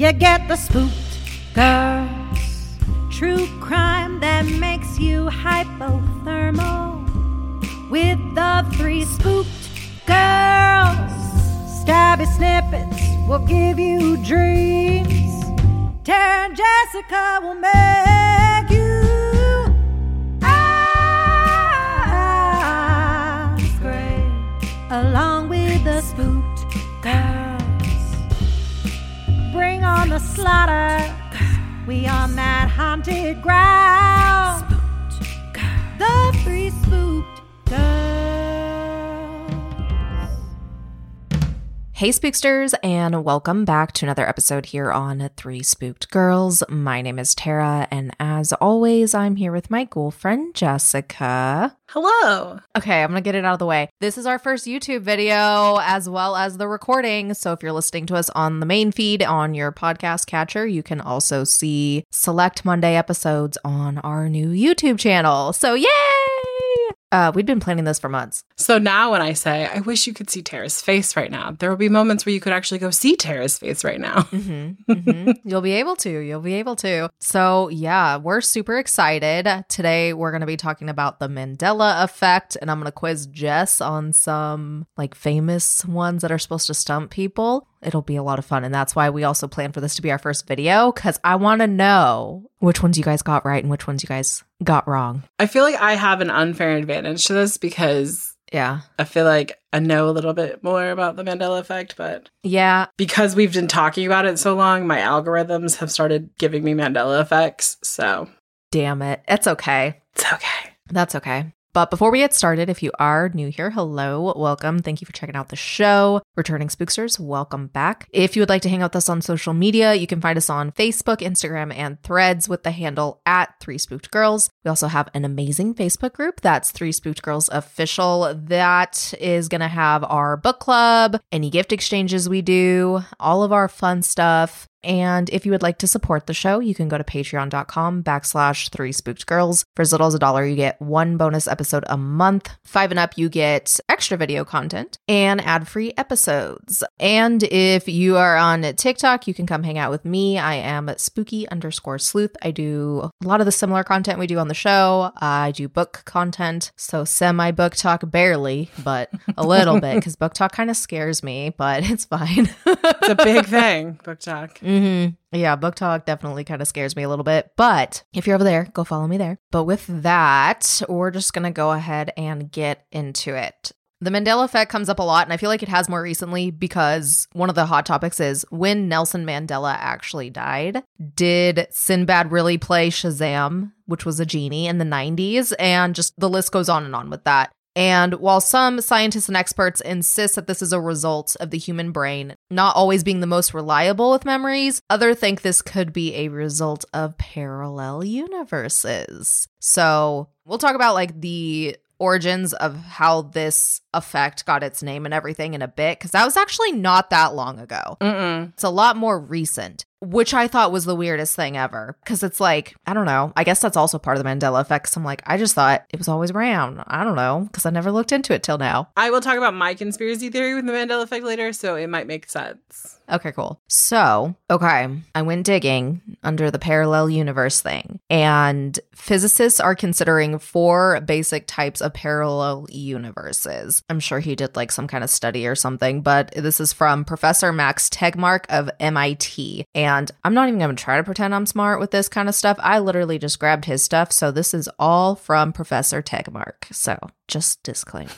you get the spooked girls. True crime that makes you hypothermal with the three spooked girls. Stabby snippets will give you dreams. Tara and Jessica will make you eyes great, along with the spooked girls. Bring on the slaughter, we on that haunted ground. The three spooked girls. Hey Spooksters, and welcome back to another episode here on Three Spooked Girls. My name is Tara, and as always, I'm here with my ghoul friend Jessica. Hello. Okay, I'm going to get it out of the way. This is our first YouTube video as well as the recording. So if you're listening to us on the main feed on your podcast catcher, you can also see select Monday episodes on our new YouTube channel. So yay! We'd been planning this for months. So now when I say, I wish you could see Tara's face right now, there will be moments where you could actually go see Tara's face right now. Mm-hmm, mm-hmm. You'll be able to. You'll be able to. So yeah, we're super excited. Today, we're going to be talking about the Mandela Effect, and I'm going to quiz Jess on some famous ones that are supposed to stump people. It'll be a lot of fun, and that's why we also plan for this to be our first video, because I want to know which ones you guys got right and which ones you guys got wrong. I feel like I have an unfair advantage to this because I feel like I know a little bit more about the Mandela Effect, but because we've been talking about it so long, my algorithms have started giving me Mandela Effects, so. Damn it. It's okay. It's okay. That's okay. But before we get started, if you are new here, hello, welcome. Thank you for checking out the show. Returning Spooksters, welcome back. If you would like to hang out with us on social media, you can find us on Facebook, Instagram, and Threads with the handle at 3SpookedGirls. We also have an amazing Facebook group. That's 3SpookedGirls Official. That is going to have our book club, any gift exchanges we do, all of our fun stuff. And if you would like to support the show, you can go to patreon.com/3SpookedGirls. For as little as $1, you get one bonus episode a month. $5 and up, you get extra video content and ad-free episodes. And if you are on TikTok, you can come hang out with me. I am spooky_sleuth. I do a lot of the similar content we do on the show. I do book content, so semi-book talk, barely, but a little bit, because book talk kind of scares me, but it's fine. It's a big thing, book talk. Mm-hmm. Yeah, book talk definitely kind of scares me a little bit. But if you're over there, go follow me there. But with that, we're just going to go ahead and get into it. The Mandela Effect comes up a lot, and I feel like it has more recently because one of the hot topics is when Nelson Mandela actually died. Did Sinbad really play Shazam, which was a genie in the 90s? And just the list goes on and on with that. And while some scientists and experts insist that this is a result of the human brain not always being the most reliable with memories, others think this could be a result of parallel universes. So we'll talk about the origins of how this effect got its name and everything in a bit, because that was actually not that long ago. Mm-mm. It's a lot more recent, which I thought was the weirdest thing ever, because it's I don't know. I guess that's also part of the Mandela Effect, because I'm I just thought it was always around. I don't know, because I never looked into it till now. I will talk about my conspiracy theory with the Mandela Effect later, so it might make sense. Okay, cool. So, I went digging under the parallel universe thing, and physicists are considering 4 basic types of parallel universes. I'm sure he did some kind of study or something, but this is from Professor Max Tegmark of MIT. And I'm not even going to try to pretend I'm smart with this kind of stuff. I literally just grabbed his stuff. So this is all from Professor Tegmark. So just disclaimer.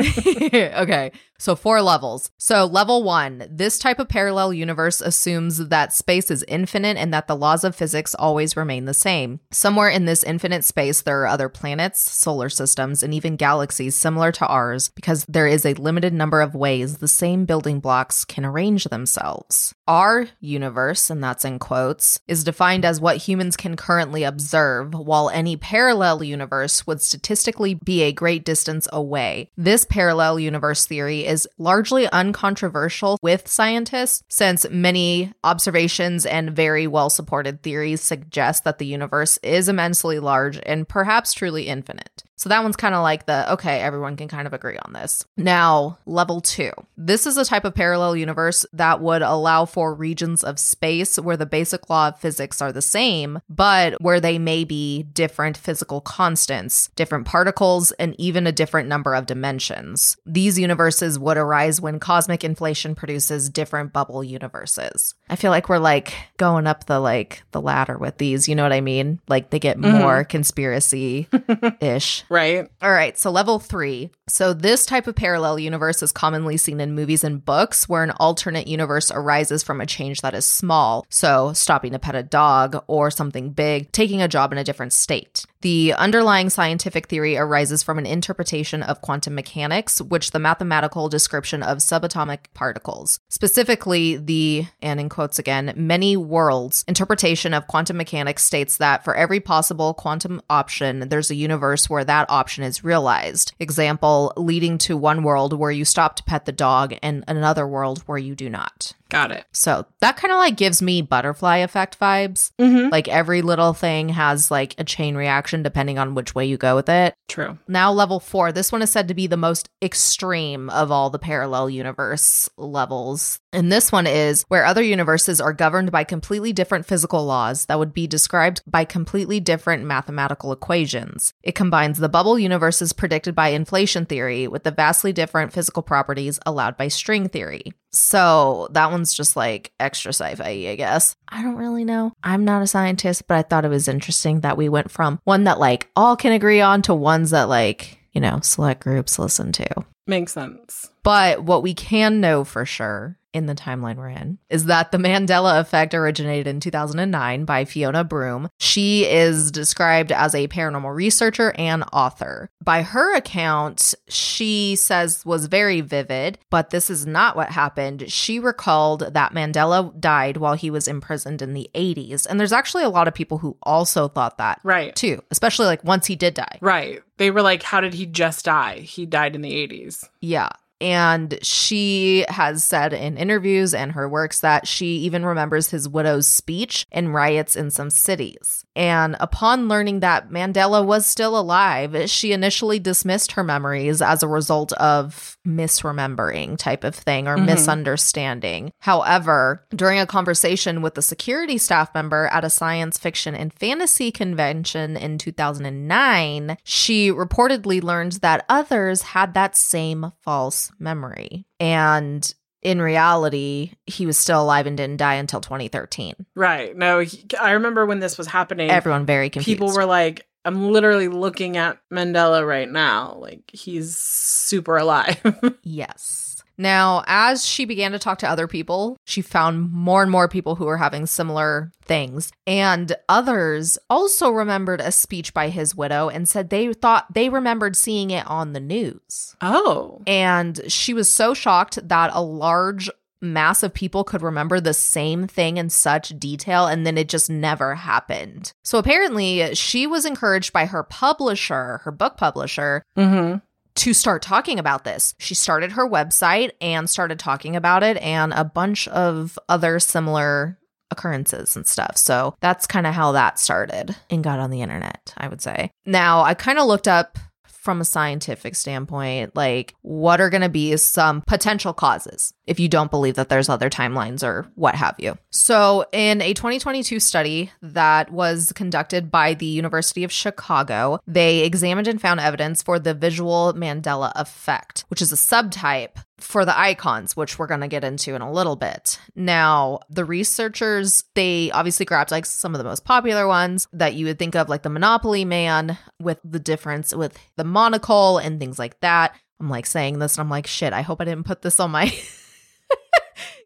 Okay. So 4 levels. So level 1, this type of parallel universe assumes that space is infinite and that the laws of physics always remain the same. Somewhere in this infinite space, there are other planets, solar systems, and even galaxies similar to ours, because there is a limited number of ways the same building blocks can arrange themselves. Our universe universe, and that's in quotes, is defined as what humans can currently observe, while any parallel universe would statistically be a great distance away. This parallel universe theory is largely uncontroversial with scientists, since many observations and very well-supported theories suggest that the universe is immensely large and perhaps truly infinite. So that one's kind of like the, okay, everyone can kind of agree on this. Now, level 2. This is a type of parallel universe that would allow for regions of space where the basic law of physics are the same, but where they may be different physical constants, different particles, and even a different number of dimensions. These universes would arise when cosmic inflation produces different bubble universes. I feel like we're like going up the ladder with these, you know what I mean? Like they get more conspiracy-ish. Right. All right. So level 3. So this type of parallel universe is commonly seen in movies and books where an alternate universe arises from a change that is small. So stopping to pet a dog or something big, taking a job in a different state. The underlying scientific theory arises from an interpretation of quantum mechanics, which the mathematical description of subatomic particles, specifically the, and in quotes again, many worlds interpretation of quantum mechanics states that for every possible quantum option, there's a universe where that option is realized. Example, leading to one world where you stop to pet the dog and another world where you do not. Got it. So that kind of like gives me butterfly effect vibes. Mm-hmm. Like every little thing has like a chain reaction depending on which way you go with it. True. Now level 4. This one is said to be the most extreme of all the parallel universe levels. And this one is where other universes are governed by completely different physical laws that would be described by completely different mathematical equations. It combines the bubble universes predicted by inflation theory with the vastly different physical properties allowed by string theory. So that one's just like extra sci-fi, I guess. I don't really know. I'm not a scientist, but I thought it was interesting that we went from one that like all can agree on to ones that like, you know, select groups listen to. Makes sense. But what we can know for sure in the timeline we're in is that the Mandela Effect originated in 2009 by Fiona Broom. She is described as a paranormal researcher and author. By her account, she says was very vivid, but this is not what happened. She recalled that Mandela died while he was imprisoned in the 80s. And there's actually a lot of people who also thought that. Right. Too, especially like once he did die. Right. They were like, how did he just die? He died in the 80s. Yeah. And she has said in interviews and her works that she even remembers his widow's speech and riots in some cities. And upon learning that Mandela was still alive, she initially dismissed her memories as a result of misremembering type of thing or misunderstanding. However, during a conversation with a security staff member at a science fiction and fantasy convention in 2009, she reportedly learned that others had that same false memory. And in reality, he was still alive and didn't die until 2013. Right. No, I remember when this was happening. Everyone very confused. People were like, I'm literally looking at Mandela right now. Like, he's super alive. Yes. Now, as she began to talk to other people, she found more and more people who were having similar things. And others also remembered a speech by his widow and said they thought they remembered seeing it on the news. Oh. And she was so shocked that a large mass of people could remember the same thing in such detail, and then it just never happened. So apparently, she was encouraged by her publisher, her book publisher, to start talking about this. She started her website and started talking about it and a bunch of other similar occurrences and stuff. So that's kind of how that started and got on the internet, I would say. Now, I kind of looked up from a scientific standpoint, like what are going to be some potential causes if you don't believe that there's other timelines or what have you. So in a 2022 study that was conducted by the University of Chicago, they examined and found evidence for the visual Mandela effect, which is a subtype for the icons, which we're going to get into in a little bit. Now, the researchers, they obviously grabbed like some of the most popular ones that you would think of, like the Monopoly Man, with the difference with the monocle and things like that. I'm like saying this and I'm like, shit, I hope I didn't put this on my...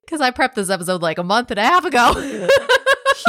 Because I prepped this episode like a month and a half ago.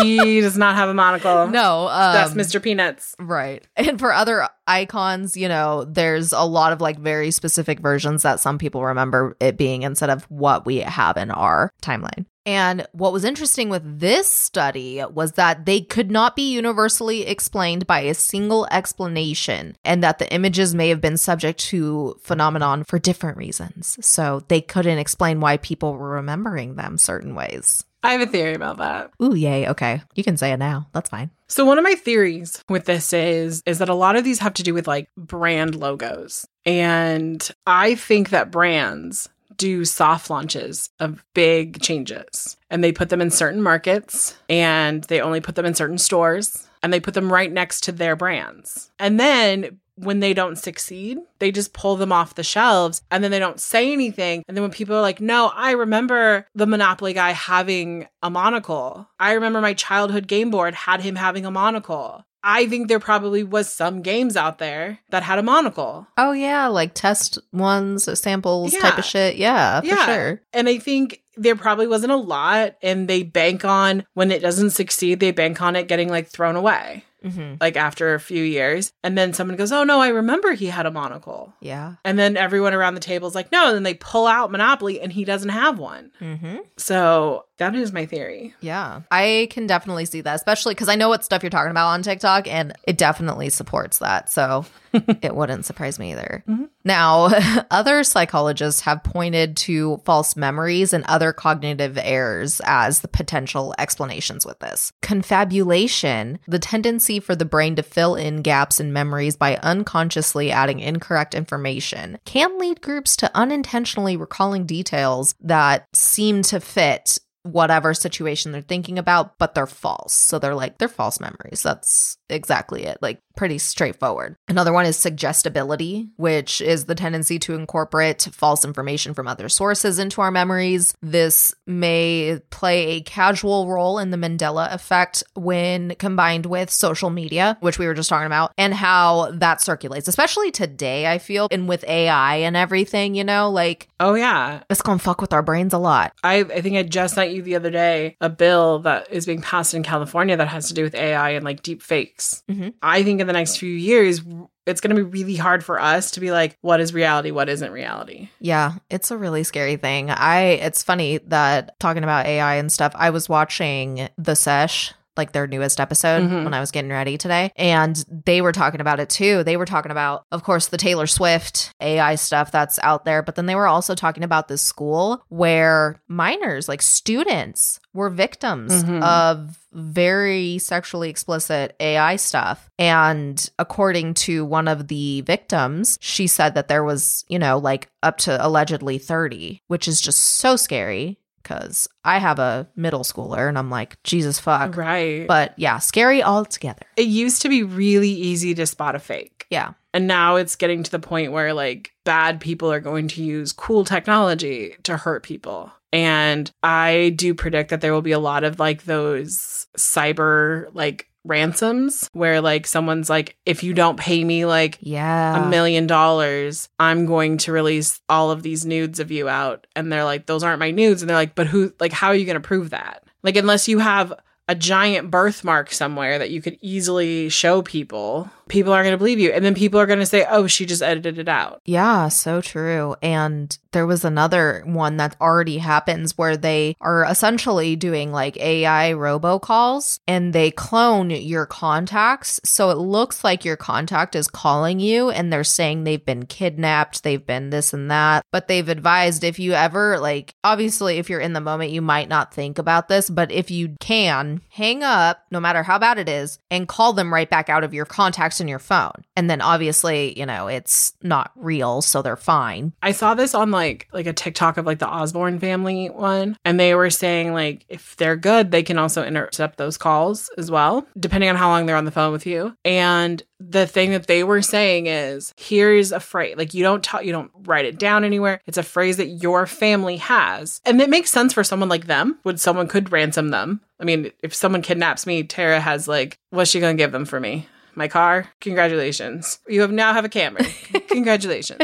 He does not have a monocle. No. That's Mr. Peanuts. Right. And for other icons, you know, there's a lot of like very specific versions that some people remember it being instead of what we have in our timeline. And what was interesting with this study was that they could not be universally explained by a single explanation, and that the images may have been subject to phenomenon for different reasons. So they couldn't explain why people were remembering them certain ways. I have a theory about that. Ooh, yay. Okay. You can say it now. That's fine. So one of my theories with this is that a lot of these have to do with like brand logos. And I think that brands do soft launches of big changes, and they put them in certain markets, and they only put them in certain stores, and they put them right next to their brands. And then when they don't succeed, they just pull them off the shelves, and then they don't say anything. And then when people are like, no, I remember the Monopoly guy having a monocle. I remember my childhood game board had him having a monocle. I think there probably was some games out there that had a monocle. Oh, yeah. Like test ones, samples type of shit. Yeah, for sure. And I think there probably wasn't a lot. And they bank on when it doesn't succeed, they bank on it getting like thrown away. Mm-hmm. Like after a few years. And then someone goes, oh, no, I remember he had a monocle. Yeah. And then everyone around the table is like, no. And then they pull out Monopoly and he doesn't have one. Mm-hmm. So that is my theory. Yeah. I can definitely see that, especially because I know what stuff you're talking about on TikTok, and it definitely supports that. So it wouldn't surprise me either. Mm-hmm. Now, other psychologists have pointed to false memories and other cognitive errors as the potential explanations with this. Confabulation, the tendency for the brain to fill in gaps in memories by unconsciously adding incorrect information, can lead groups to unintentionally recalling details that seem to fit whatever situation they're thinking about, but they're false. So they're like, they're false memories. That's exactly it. Like, pretty straightforward. Another one is suggestibility, which is the tendency to incorporate false information from other sources into our memories. This may play a casual role in the Mandela effect when combined with social media, which we were just talking about, and how that circulates, especially today, I feel, and with AI and everything, you know, like, oh yeah, it's gonna fuck with our brains a lot. I think I just sent you the other day a bill that is being passed in California that has to do with AI and like deep fakes. Mm-hmm. I think in the next few years, it's going to be really hard for us to be like, what is reality? What isn't reality? Yeah, it's a really scary thing. It's funny that talking about AI and stuff, I was watching The Sesh, like their newest episode, mm-hmm. when I was getting ready today. And they were talking about it too. They were talking about, of course, the Taylor Swift AI stuff that's out there. But then they were also talking about this school where minors, like students, were victims mm-hmm. of very sexually explicit AI stuff. And according to one of the victims, she said that there was, you know, like up to allegedly 30, which is just so scary. Because I have a middle schooler and I'm like, Jesus fuck. Right. But yeah, scary altogether. It used to be really easy to spot a fake. Yeah. And now it's getting to the point where like bad people are going to use cool technology to hurt people. And I do predict that there will be a lot of like those cyber like ransoms where like someone's like, if you don't pay me like $1 million, I'm going to release all of these nudes of you out. And they're like, those aren't my nudes. And they're like, but who, like, how are you going to prove that? Like, unless you have a giant birthmark somewhere that you could easily show people, people aren't going to believe you. And then people are going to say, oh, she just edited it out. Yeah, so true. And there was another one that already happens where they are essentially doing like AI robocalls, and they clone your contacts. So it looks like your contact is calling you and they're saying they've been kidnapped, they've been this and that. But they've advised, if you ever, like, obviously if you're in the moment, you might not think about this, but if you can, hang up, no matter how bad it is, and call them right back out of your contacts in your phone. And then obviously, you know, it's not real, so they're fine. I saw this on like a TikTok of like the Osborne family one. And they were saying like, if they're good, they can also intercept those calls as well, depending on how long they're on the phone with you. And the thing that they were saying is, here's a phrase, like you don't write it down anywhere. It's a phrase that your family has. And it makes sense for someone like them, when someone could ransom them. I mean, if someone kidnaps me, Tara has like, what's she going to give them for me? My car? Congratulations. You now have a camera. Congratulations.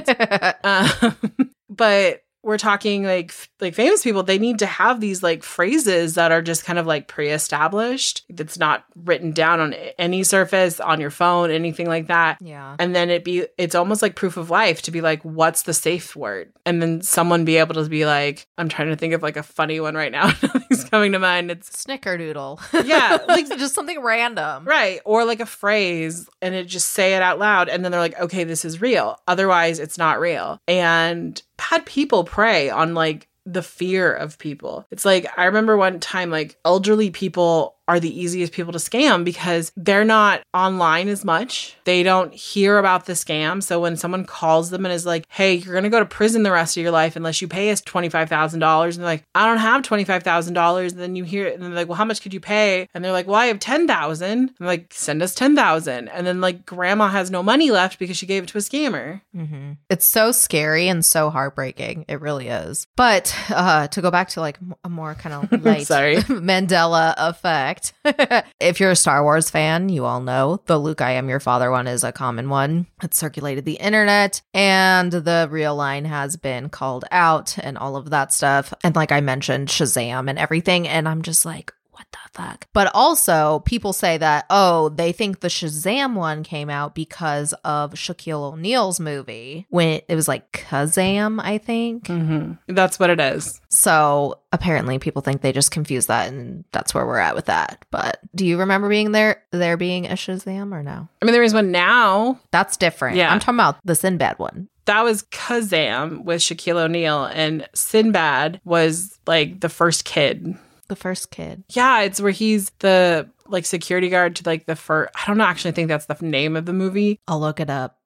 But we're talking like famous people, they need to have these like phrases that are just kind of like pre-established. That's not written down on any surface, on your phone, anything like that. Yeah. And then it's almost like proof of life to be like, what's the safe word? And then someone be able to be like, I'm trying to think of like a funny one right now. Nothing's coming to mind. It's snickerdoodle. Yeah. Like just something random. Right. Or like a phrase and it just say it out loud. And then they're like, okay, this is real. Otherwise it's not real. And had people prey on like the fear of people. It's like, I remember one time, like elderly people are the easiest people to scam because they're not online as much. They don't hear about the scam. So when someone calls them and is like, hey, you're going to go to prison the rest of your life unless you pay us $25,000. And they're like, I don't have $25,000. And then you hear it and they're like, well, how much could you pay? And they're like, well, I have $10,000. And they're like, send us $10,000. And then like grandma has no money left because she gave it to a scammer. Mm-hmm. It's so scary and so heartbreaking. It really is. But to go back to like a more kind of light Mandela effect. If you're a Star Wars fan, you all know the Luke, I am your father one is a common one. It circulated the internet and the real line has been called out and all of that stuff. And like I mentioned, Shazam and everything. And I'm just like, what the fuck? But also people say that, oh, they think the Shazam one came out because of Shaquille O'Neal's movie when it was like Kazam, I think. Mm-hmm. That's what it is. So apparently people think they just confuse that and that's where we're at with that. But do you remember being there being a Shazam or no? I mean, there is one now. That's different. Yeah. I'm talking about the Sinbad one. That was Kazam with Shaquille O'Neal and Sinbad was like the first kid. The first kid. Yeah, it's where he's the like security guard to like the first. I don't actually think that's the name of the movie. I'll look it up.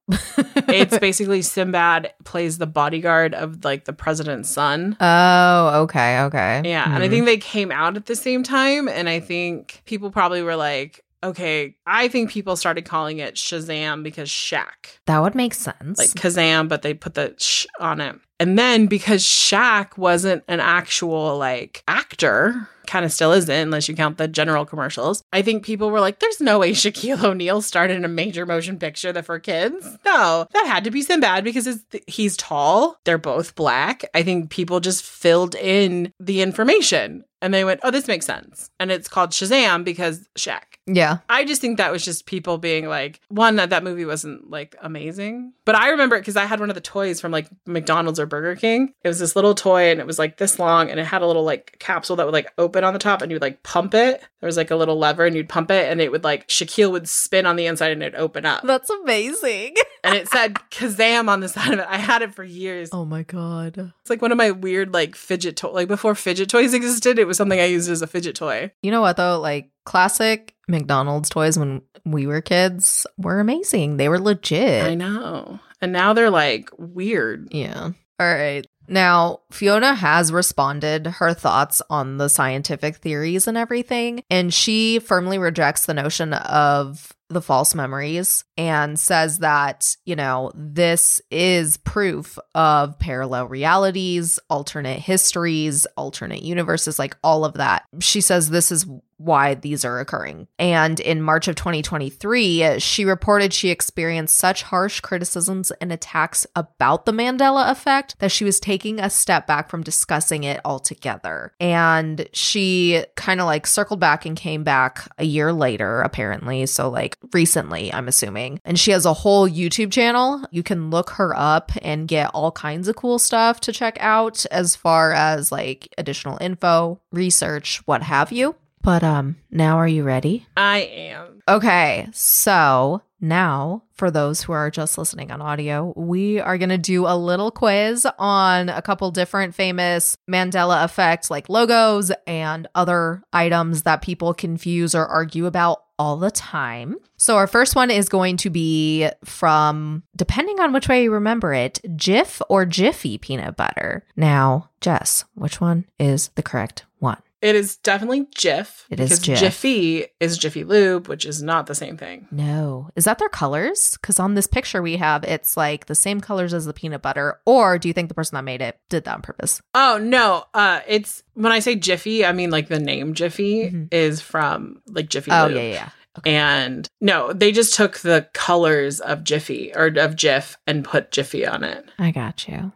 It's basically Sinbad plays the bodyguard of like the president's son. Oh, okay, okay. Yeah, And I think they came out at the same time. And I think people probably were like, okay, I think people started calling it Shazam because Shaq. That would make sense. Like Kazam, but they put the sh on it. And then because Shaq wasn't an actual like actor, kind of still isn't unless you count the general commercials, I think people were like, there's no way Shaquille O'Neal started in a major motion picture that for kids. No, that had to be Sinbad because he's tall. They're both black. I think people just filled in the information and they went, oh, this makes sense. And it's called Shazam because Shaq. Yeah. I just think that was just people being like, one, that movie wasn't like amazing. But I remember it because I had one of the toys from like McDonald's or Burger King. It was this little toy and it was like this long and it had a little like capsule that would like open on the top and you would like pump it. There was like a little lever and you'd pump it and it would like Shaquille would spin on the inside and it'd open up. That's amazing. And it said Kazam on the side of it. I had it for years. Oh my God. It's like one of my weird like fidget toys. Like before fidget toys existed, it was something I used as a fidget toy. You know what though? Like classic McDonald's toys when we were kids were amazing. They were legit. I know. And now they're like weird. Yeah. All right. Now, Fiona has responded her thoughts on the scientific theories and everything, and she firmly rejects the notion of the false memories and says that, you know, this is proof of parallel realities, alternate histories, alternate universes, like all of that. She says this is why these are occurring. And in March of 2023, she reported she experienced such harsh criticisms and attacks about the Mandela effect that she was taking a step back from discussing it altogether. And she kind of like circled back and came back a year later, apparently. So like recently, I'm assuming. And she has a whole YouTube channel. You can look her up and get all kinds of cool stuff to check out as far as like additional info, research, what have you. But now are you ready? I am. Okay, so now for those who are just listening on audio, we are going to do a little quiz on a couple different famous Mandela effect like logos and other items that people confuse or argue about all the time. So our first one is going to be from, depending on which way you remember it, Jif or Jiffy peanut butter. Now, Jess, which one is the correct one? It is definitely Jif. It is Jif. Jiffy is Jiffy Lube, which is not the same thing. No. Is that their colors? Because on this picture we have, it's like the same colors as the peanut butter. Or do you think the person that made it did that on purpose? Oh, no. It's when I say Jiffy, I mean like the name Jiffy is from like Jiffy Lube. Oh, yeah. Okay. And no, they just took the colors of Jiffy or of Jif and put Jiffy on it. I got you.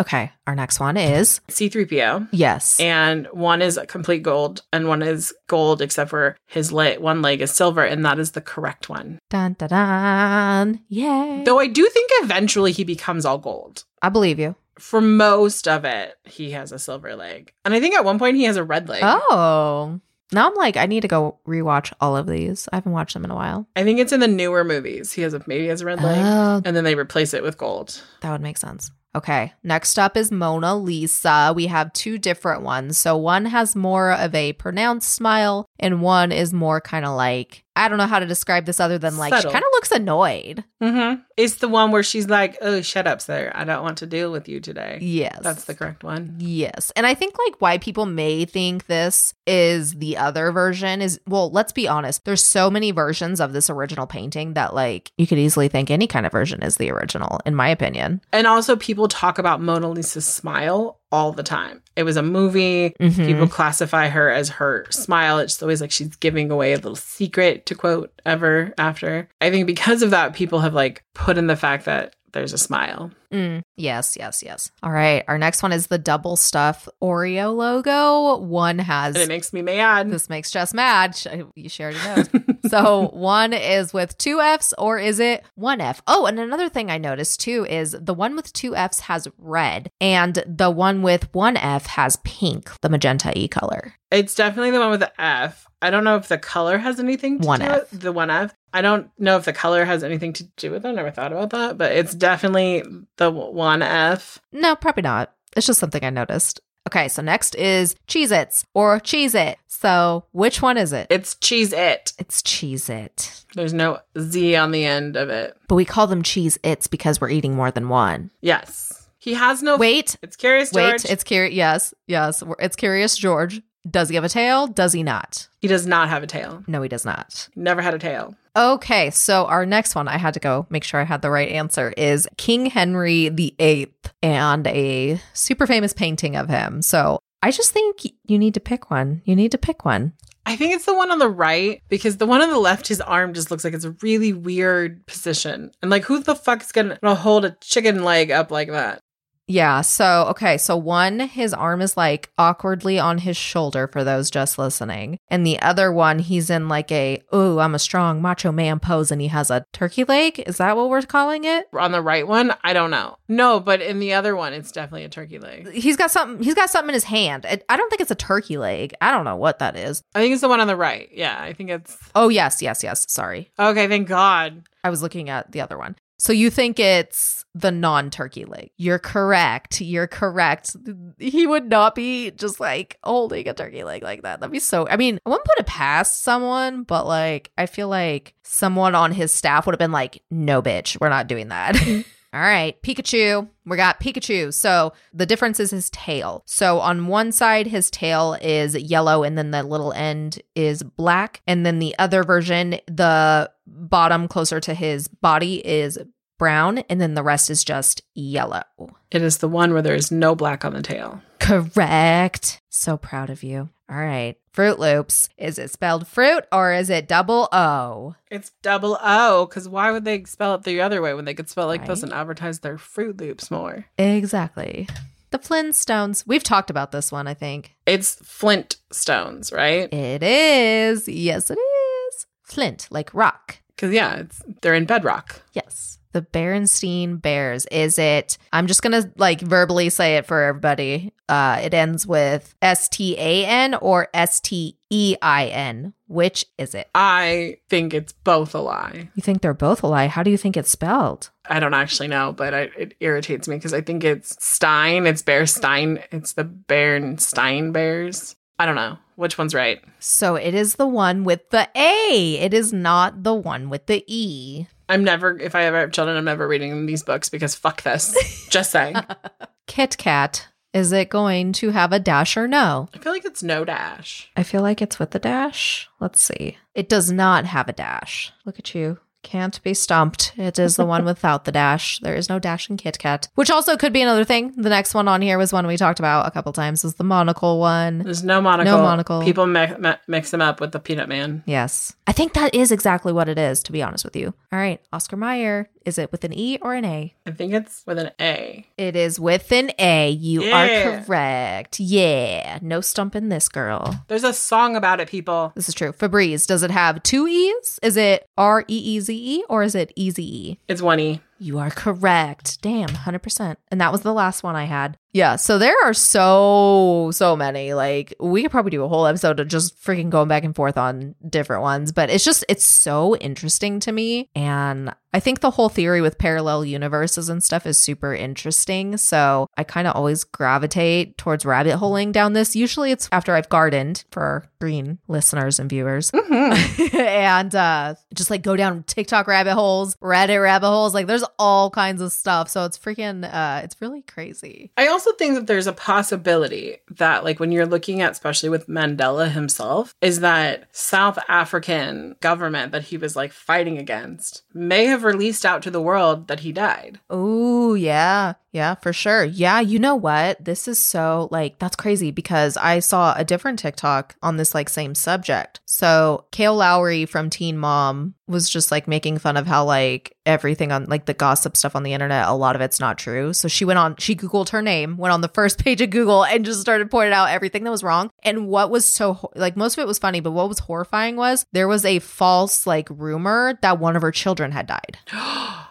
Okay. Our next one is C-3PO. Yes. And one is complete gold and one is gold, except for his one leg is silver. And that is the correct one. Dun, dun, dun. Yay. Though I do think eventually he becomes all gold. I believe you. For most of it, he has a silver leg. And I think at one point he has a red leg. Oh. Now I'm like, I need to go rewatch all of these. I haven't watched them in a while. I think it's in the newer movies. He has a red leg. And then they replace it with gold. That would make sense. Okay, next up is Mona Lisa. We have two different ones. So one has more of a pronounced smile and one is more kind of like, I don't know how to describe this other than like, subtle. She kind of looks annoyed. Mm-hmm. It's the one where she's like, oh, shut up, sir. I don't want to deal with you today. Yes. That's the correct one. Yes. And I think like why people may think this is the other version is, well, let's be honest. There's so many versions of this original painting that like you could easily think any kind of version is the original, in my opinion. And also people talk about Mona Lisa's smile all the time. It was a movie. Mm-hmm. People classify her as her smile. It's always like she's giving away a little secret, to quote Ever After. I think because of that, people have like put in the fact that there's a smile. Mm. Yes, yes, yes. All right. Our next one is the double stuff Oreo logo. One has... And it makes me mad. This makes Jess mad. She already knows. So one is with two Fs, or is it one F? Oh, and another thing I noticed too is the one with two Fs has red and the one with one F has pink, the magenta-y color. It's definitely the one with the F. I don't know if the color has anything to do with the one F. I don't know if the color has anything to do with it. I never thought about that, but it's definitely the one F. No, probably not. It's just something I noticed. Okay, so next is Cheez-Its or Cheez-It. So which one is it? It's Cheez-It. It's Cheez-It. There's no Z on the end of it. But we call them Cheez-Its because we're eating more than one. Yes. He has no... Wait. It's Curious George. Wait, it's Curious. Yes, yes. It's Curious George. Does he have a tail? Does he not? He does not have a tail. No, he does not. Never had a tail. Okay, so our next one, I had to go make sure I had the right answer, is King Henry VIII and a super famous painting of him. So I just think you need to pick one. You need to pick one. I think it's the one on the right because the one on the left, his arm just looks like it's a really weird position. And like, who the fuck is going to hold a chicken leg up like that? Yeah. So, okay. So one, his arm is like awkwardly on his shoulder for those just listening. And the other one, he's in like a, ooh, I'm a strong macho man pose and he has a turkey leg. Is that what we're calling it? On the right one? I don't know. No, but in the other one, it's definitely a turkey leg. He's got something in his hand. I don't think it's a turkey leg. I don't know what that is. I think it's the one on the right. Yeah. I think it's... Oh, yes, yes, yes. Sorry. Okay. Thank God. I was looking at the other one. So you think it's the non-turkey leg. You're correct. You're correct. He would not be just like holding a turkey leg like that. That'd be so... I mean, I wouldn't put it past someone, but like, I feel like someone on his staff would have been like, no, bitch, we're not doing that. All right, Pikachu. We got Pikachu. So the difference is his tail. So on one side, his tail is yellow and then the little end is black. And then the other version, the bottom closer to his body is brown. And then the rest is just yellow. It is the one where there is no black on the tail. Correct. So proud of you. All right. Froot Loops. Is it spelled fruit or is it double O? It's double O, because why would they spell it the other way when they could spell like this and advertise their Froot Loops more? Exactly. The Flintstones. We've talked about this one, I think. It's Flintstones, right? It is. Yes, it is. Flint, like rock. Because, yeah, they're in bedrock. Yes. The Berenstain Bears. Is it... I'm just going to like verbally say it for everybody. It ends with S-T-A-N or S-T-E-I-N. Which is it? I think it's both a lie. You think they're both a lie? How do you think it's spelled? I don't actually know, but it irritates me because I think it's Stein. It's Berstein. It's the Berenstain Bears. I don't know. Which one's right? So it is the one with the A. It is not the one with the E. I'm never, if I ever have children, I'm never reading these books because fuck this. Just saying. Kit Kat, is it going to have a dash or no? I feel like it's no dash. I feel like it's with a dash. Let's see. It does not have a dash. Look at you. Can't be stumped. It is the one without the dash. There is no dash in Kit Kat, which also could be another thing. The next one on here was one we talked about a couple times, was the monocle one. There's no monocle. No monocle. People mix them up with the Peanut Man. Yes. I think that is exactly what it is, to be honest with you. All right. Oscar Mayer. Is it with an E or an A? I think it's with an A. It is with an A. You are correct. Yeah. No stumping this girl. There's a song about it, people. This is true. Febreze. Does it have two E's? Is it R-E-E-Z-E or is it E-Z-E? It's one E. You are correct. Damn, 100%. And that was the last one I had. Yeah, so there are so many. Like, we could probably do a whole episode of just freaking going back and forth on different ones. But it's just, it's so interesting to me. And I think the whole theory with parallel universes and stuff is super interesting. So I kind of always gravitate towards rabbit holing down this. Usually it's after I've gardened for our green listeners and viewers. Mm-hmm. And just like go down TikTok rabbit holes, Reddit rabbit holes. Like, there's all kinds of stuff. So it's freaking, it's really crazy. I also think that there's a possibility that, like, when you're looking at, especially with Mandela himself, is that South African government that he was like fighting against may have released out to the world that he died. Oh, yeah. Yeah, for sure. Yeah, you know what? This is so, like, that's crazy because I saw a different TikTok on this, like, same subject. So Kail Lowry from Teen Mom was just, like, making fun of how, like, everything on, like, the gossip stuff on the internet, a lot of it's not true. So she went on, she Googled her name, went on the first page of Google and just started pointing out everything that was wrong. And what was so, like, most of it was funny, but what was horrifying was there was a false, like, rumor that one of her children had died.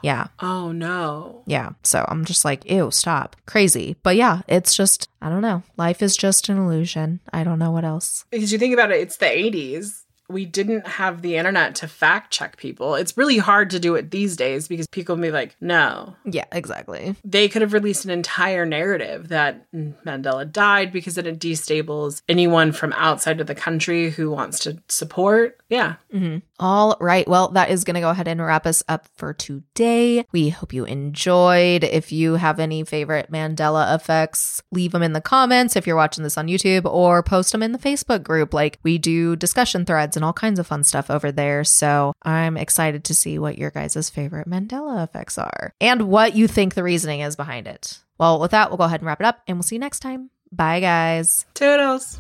Yeah. Oh, no. Yeah. So I'm just like, ew, stop. Crazy. But yeah, it's just, I don't know. Life is just an illusion. I don't know what else. Because you think about it, it's the 80s. We didn't have the internet to fact check people. It's really hard to do it these days because people will be like, no. Yeah, exactly. They could have released an entire narrative that Mandela died because then it destables anyone from outside of the country who wants to support. Yeah. Mm-hmm. All right. Well, that is going to go ahead and wrap us up for today. We hope you enjoyed. If you have any favorite Mandela effects, leave them in the comments if you're watching this on YouTube or post them in the Facebook group. Like, we do discussion threads and all kinds of fun stuff over there. So I'm excited to see what your guys' favorite Mandela effects are and what you think the reasoning is behind it. Well, with that, we'll go ahead and wrap it up and we'll see you next time. Bye, guys. Toodles.